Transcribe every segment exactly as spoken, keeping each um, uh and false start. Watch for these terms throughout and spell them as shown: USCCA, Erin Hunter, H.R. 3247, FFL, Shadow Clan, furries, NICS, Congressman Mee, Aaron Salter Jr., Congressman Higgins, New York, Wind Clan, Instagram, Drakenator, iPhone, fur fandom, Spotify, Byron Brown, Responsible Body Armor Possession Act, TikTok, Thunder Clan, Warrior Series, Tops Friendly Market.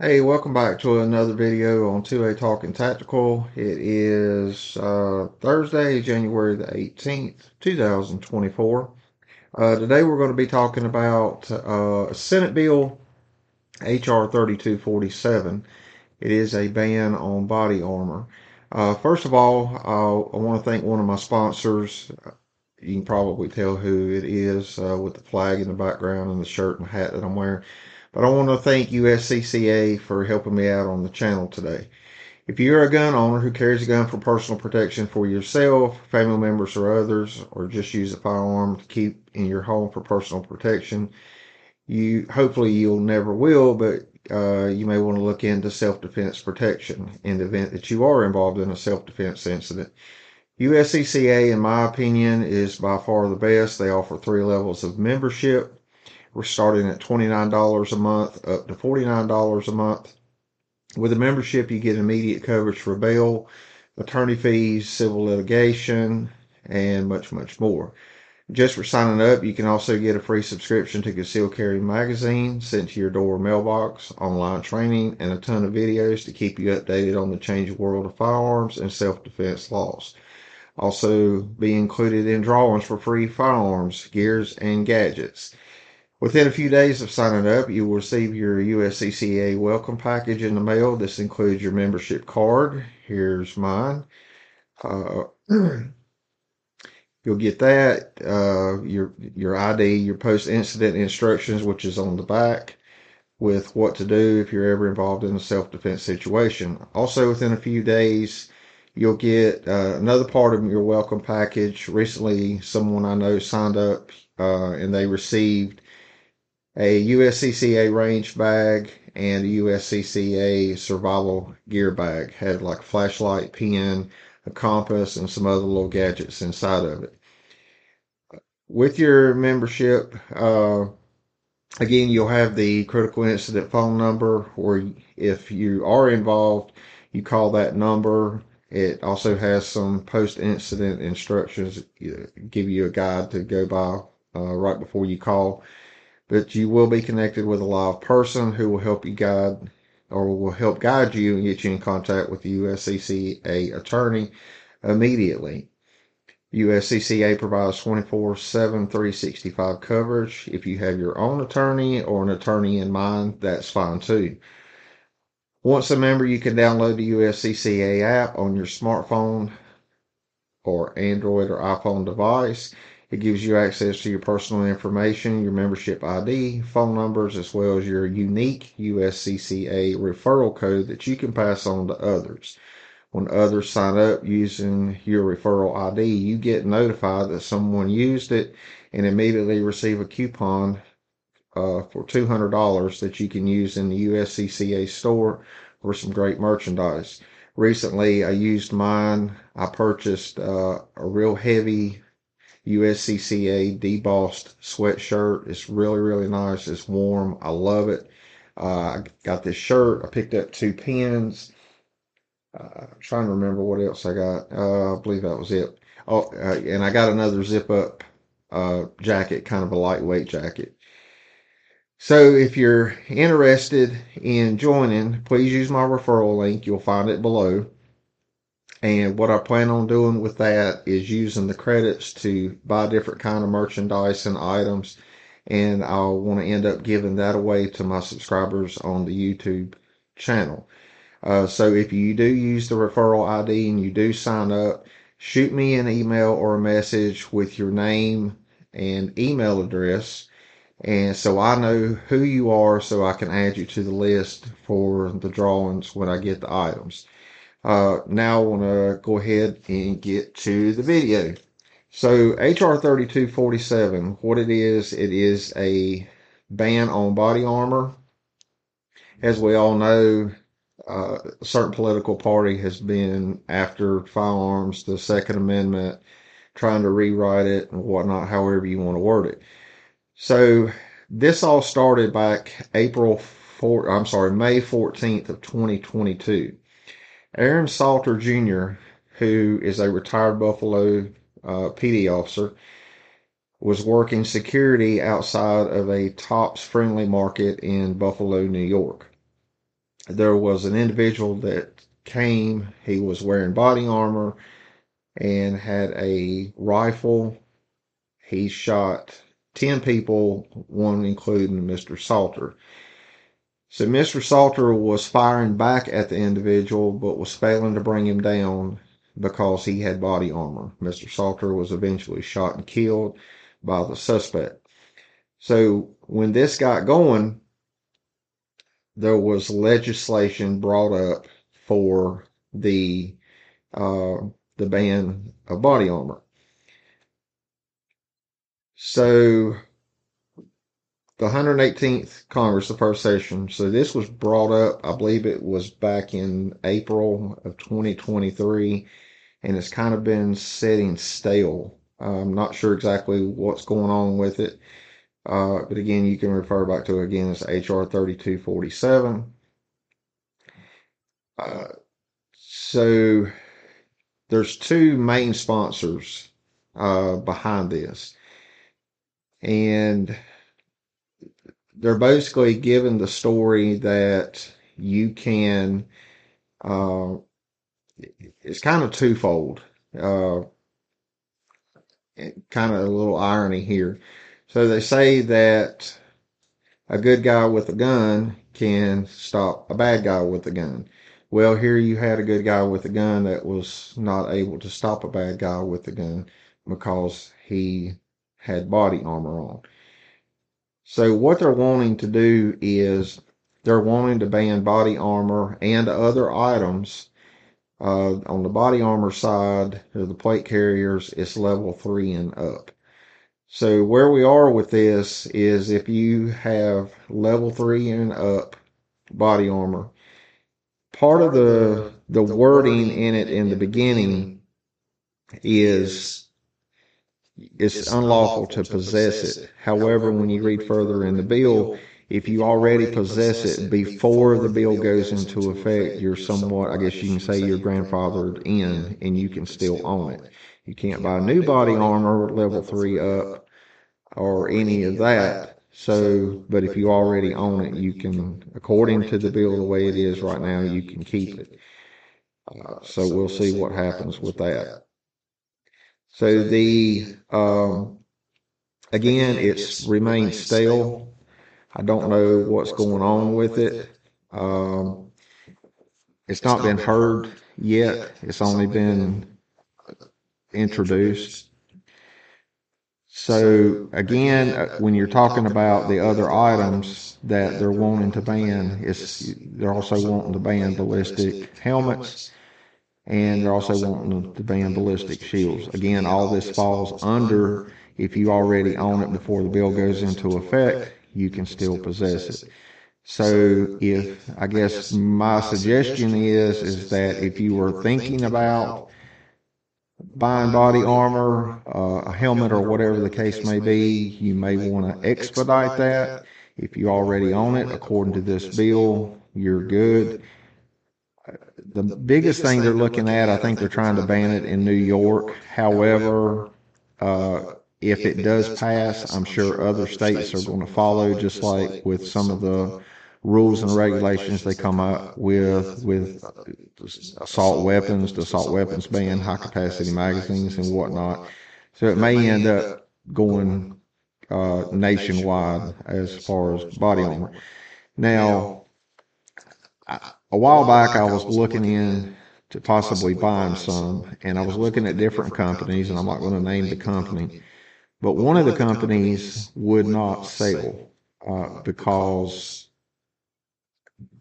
Hey, welcome back to another video on two A Talking Tactical. It is uh, Thursday, January the eighteenth, two thousand twenty-four. Uh, today we're going to be talking about uh, Senate Bill H R thirty-two forty-seven. It is a ban on body armor. Uh, first of all, uh, I want to thank one of my sponsors. You can probably tell who it is uh, with the flag in the background and the shirt and hat that I'm wearing. But I want to thank U S C C A for helping me out on the channel today. If you're a gun owner who carries a gun for personal protection for yourself, family members, or others, or just use a firearm to keep in your home for personal protection, you hopefully you'll never will, but uh, you may want to look into self-defense protection in the event that you are involved in a self-defense incident. U S C C A, in my opinion, is by far the best. They offer three levels of membership. We're starting at twenty-nine dollars a month up to forty-nine dollars a month. With a membership, you get immediate coverage for bail, attorney fees, civil litigation, and much, much more. Just for signing up, you can also get a free subscription to Concealed Carry Magazine sent to your door or mailbox, online training, and a ton of videos to keep you updated on the changing world of firearms and self-defense laws. Also be included in drawings for free firearms, gears, and gadgets. Within a few days of signing up, you will receive your U S C C A welcome package in the mail. This includes your membership card. Here's mine. Uh, you'll get that, uh, your, your I D, your post-incident instructions, which is on the back, with what to do if you're ever involved in a self-defense situation. Also, within a few days, you'll get uh, another part of your welcome package. Recently, someone I know signed up uh, and they received a U S C C A range bag and a U S C C A survival gear bag. Had like a flashlight, pen, a compass, and some other little gadgets inside of it. With your membership, uh, again, you'll have the critical incident phone number, or if you are involved, you call that number. It also has some post-incident instructions, give you a guide to go by uh, right before you call. But you will be connected with a live person who will help you guide, or will help guide you and get you in contact with the U S C C A attorney immediately. U S C C A provides twenty-four seven, three sixty-five coverage. If you have your own attorney or an attorney in mind, that's fine too. Once a member, you can download the U S C C A app on your smartphone or Android or iPhone device. It gives you access to your personal information, your membership I D, phone numbers, as well as your unique U S C C A referral code that you can pass on to others. When others sign up using your referral I D, you get notified that someone used it and immediately receive a coupon uh, for two hundred dollars that you can use in the U S C C A store for some great merchandise. Recently, I used mine. I purchased uh, a real heavy U S C C A debossed sweatshirt. It's really, really nice. It's warm. I love it. Uh, I got this shirt. I picked up two pins. Uh, I'm trying to remember what else I got. Uh, I believe that was it. Oh, uh, and I got another zip up uh, jacket, kind of a lightweight jacket. So if you're interested in joining, please use my referral link. You'll find it below. And what I plan on doing with that is using the credits to buy different kind of merchandise and items. And I'll want to end up giving that away to my subscribers on the YouTube channel. Uh, so if you do use the referral I D and you do sign up, shoot me an email or a message with your name and email address. And so I know who you are, so I can add you to the list for the drawings when I get the items. Uh, now I want to go ahead and get to the video. So H R thirty-two forty-seven, what it is, it is a ban on body armor. As we all know, uh, a certain political party has been after firearms, the Second Amendment, trying to rewrite it and whatnot, however you want to word it. So this all started back April fourth, I'm sorry, May fourteenth of twenty twenty-two. Aaron Salter Junior, who is a retired Buffalo uh, P D officer, was working security outside of a Tops Friendly Market in Buffalo, New York. there was an individual that came. He was wearing body armor and had a rifle. He shot ten people, one including Mister Salter. So Mister Salter was firing back at the individual, but was failing to bring him down because he had body armor. Mister Salter was eventually shot and killed by the suspect. So when this got going, there was legislation brought up for the uh, the ban of body armor. So the one hundred eighteenth Congress, the first session, so this was brought up, I believe it was back in April of twenty twenty-three, and it's kind of been sitting stale. I'm not sure exactly what's going on with it, uh, but again, you can refer back to it again, it's H R thirty-two forty-seven. Uh, so there's two main sponsors uh, behind this, and they're basically given the story that you can, uh, it's kind of twofold, uh, kind of a little irony here. So they say that a good guy with a gun can stop a bad guy with a gun. Well, here you had a good guy with a gun that was not able to stop a bad guy with a gun because he had body armor on. So what they're wanting to do is they're wanting to ban body armor and other items. Uh, on the body armor side, or the plate carriers, it's level three and up. So where we are with this is if you have level three and up body armor, part of the, the wording in it in the beginning is It's, it's unlawful, unlawful to possess, possess it. However, However, when you read further in the bill, if you already possess it before the bill goes into effect, you're somewhat, I guess you can say you're grandfathered in, and you can still own it. You can't buy new body armor, level three up, or any of that. So, but if you already own it, you can, according to the bill the way it is right now, you can keep it. Uh, so we'll see what happens with that. So the, uh, again, it's remained stale. I don't know what's going on with it. Um, it's not been heard yet. It's only been introduced. So again, when you're talking about the other items that they're wanting to ban, it's, they're also wanting to ban ballistic helmets. And they're also wanting to ban ballistic shields. Again, all this falls under, if you already own it before the bill goes into effect, you can still possess it. So if, I guess my suggestion is, is that if you were thinking about buying body armor, uh, a helmet or whatever the case may be, you may want to expedite that. If you already own it, according to this bill, you're good. The, the biggest, biggest thing they're looking, looking at, I think they're trying to ban it in New York. However, uh, if it does pass, I'm sure other states are going to follow, just like with some of the rules and regulations they come up with, with assault weapons, the assault weapons ban, high-capacity magazines and whatnot. So it may end up going uh, nationwide as far as body armor. Now, I... A while back, I was looking in to possibly buying some, and I was looking at different companies, and I'm not going to name the company, but one of the companies would not sell uh, because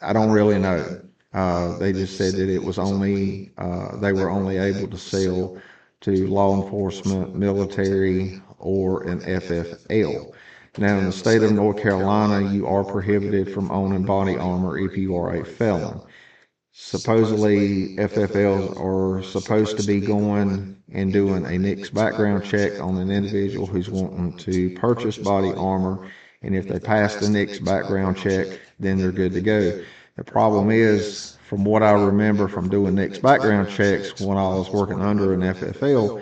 I don't really know. Uh, they just said that it was only uh, they were only able to sell to law enforcement, military, or an F F L. Now, in the state of North Carolina, you are prohibited from owning body armor if you are a felon. Supposedly, F F Ls are supposed to be going and doing a NICS background check on an individual who's wanting to purchase body armor, and if they pass the NICS background check, then they're good to go. The problem is, from what I remember from doing NICS background checks when I was working under an F F L,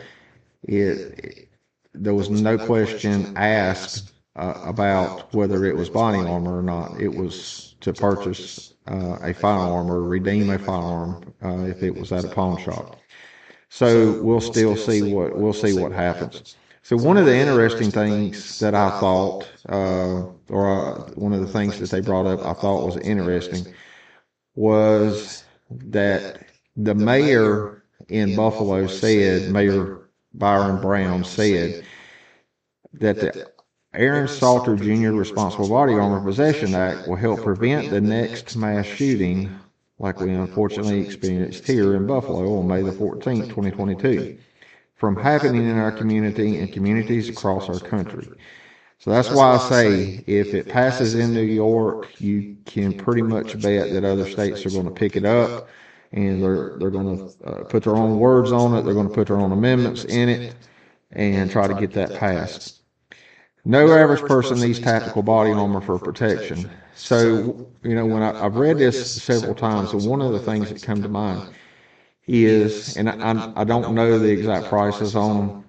it, it there was no question asked uh, about whether it was body armor or not. It was to purchase uh, a firearm or redeem a firearm uh, if it was at a pawn shop. So we'll still see what we'll see what happens. So one of the interesting things that I thought, uh, or uh, one of the things that they brought up I thought was interesting, was that the mayor in Buffalo said, Mayor Byron Brown said, that the Aaron Salter Junior Responsible Body Armor Possession Act will help prevent the next mass shooting like we unfortunately experienced here in Buffalo on May the fourteenth, twenty twenty-two. From happening in our community and communities across our country. So that's why I say if it passes in New York, you can pretty much bet that other states are going to pick it up, and they're they're going to uh, put their own words on it. They're going to put their own amendments in it and try to get that passed. No average person needs tactical body armor for protection. So, you know, when I, I've read this several times, and one of the things that come to mind is, and I, I don't know the exact prices on them,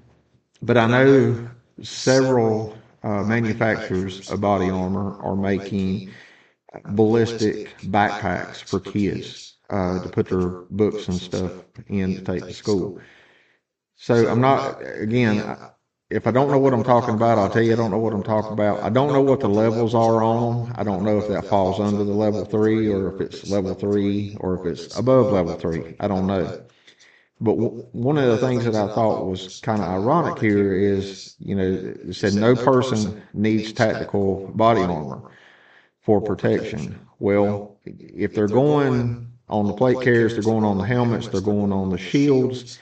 but I know several uh, manufacturers of body armor are making ballistic backpacks for kids uh, to put their books and stuff in to take to school. So I'm not, again, if I don't know what I'm talking about, I'll tell you I don't know what I'm talking about. I don't know what the levels are on them. I don't know if that falls under the level three, or if it's level three, or if it's above level three. I don't know. But w- one of the things that I thought was kind of ironic here is, you know, it said no person needs tactical body armor for protection. Well, if they're going on the plate carriers, they're going on the helmets, they're going on the shields,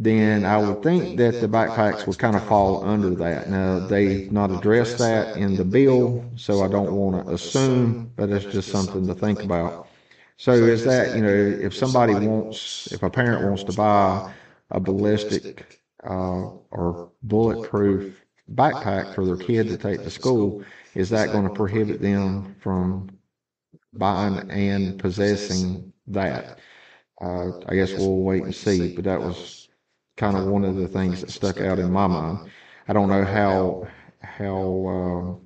then I would think that the backpacks would kind of fall under that. Now, they've not addressed that in the bill, so I don't want to assume, but it's just something to think about. So is that, you know, if somebody wants, if a parent wants to buy a ballistic uh, or bulletproof backpack for their kid to take to school, is that going to prohibit them from buying and possessing that? Uh, I guess we'll wait and see, but that was kind of one of the things that stuck out in my mind. I don't know how how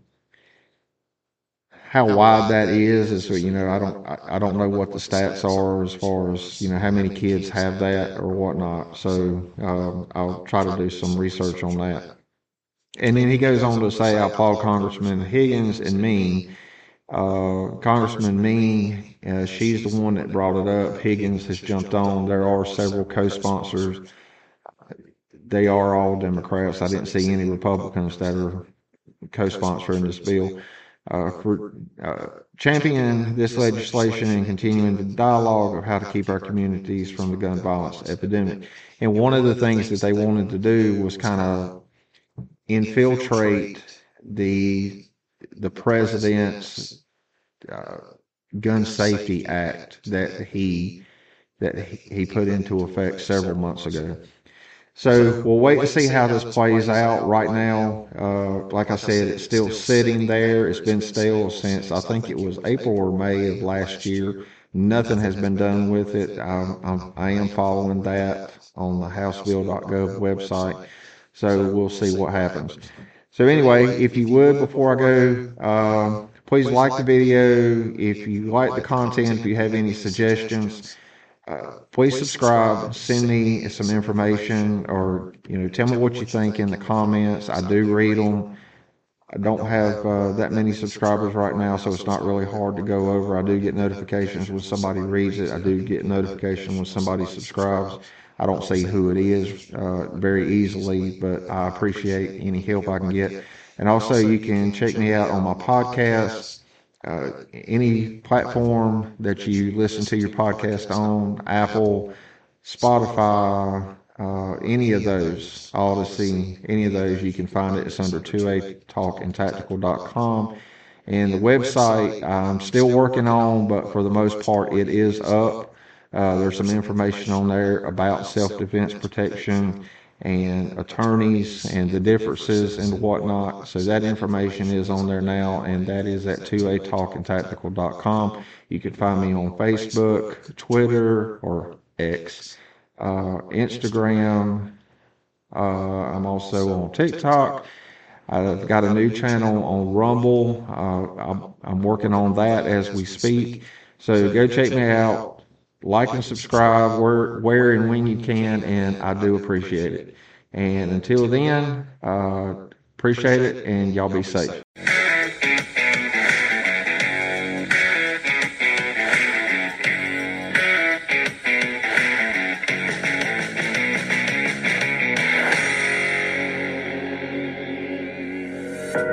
uh, how wide that is. Is you know I don't I don't know what the stats are as far as you know how many kids have that or whatnot. So um, I'll try to do some research on that. And then he goes on to say, I applaud Congressman Higgins and Mee. Uh, Congressman Mee, uh, she's the one that brought it up. Higgins has jumped on. There are several co-sponsors. They are all Democrats. I didn't see any Republicans that are co-sponsoring this bill. Uh, for, uh, championing this legislation and continuing the dialogue of how to keep our communities from the gun violence epidemic. And one of the things that they wanted to do was kind of infiltrate the the president's uh, Gun Safety Act that he that he put into effect several months ago. So we'll wait to see how this plays out. Right now, uh, like I said, it's still sitting there. It's been stale since I think it was April or May of last year. Nothing has been done with it. I'm, I'm, I am following that on the house bill dot gov website. So we'll see what happens. So anyway, if you would, before I go, uh, please like the video. If you like the content, if you have any suggestions, Uh, please subscribe, send me some information, or, you know, tell me what you think in the comments. I do read them. I don't have uh, that many subscribers right now, so it's not really hard to go over. I do get notifications when somebody reads it. I do get notification when somebody subscribes. I don't see who it is uh, very easily, but I appreciate any help I can get. And also, you can check me out on my podcast. Uh, any platform that you listen to your podcast on, Apple, Spotify, uh, any of those, Odyssey, any of those, you can find it. It's under two A talk and tactical dot com. And the website I'm still working on, but for the most part, it is up. Uh, there's some information on there about self-defense protection and attorneys and the differences and whatnot. So that information is on there now, and that is at two A talk and tactical dot com. You can find me on Facebook, Twitter, or X, uh, Instagram. Uh, I'm also on TikTok. I've got a new channel on Rumble. Uh, I'm, I'm working on that as we speak. So go check me out. Like and subscribe where, where and when you can, and I do appreciate it. And until then, uh, appreciate it, and y'all be safe.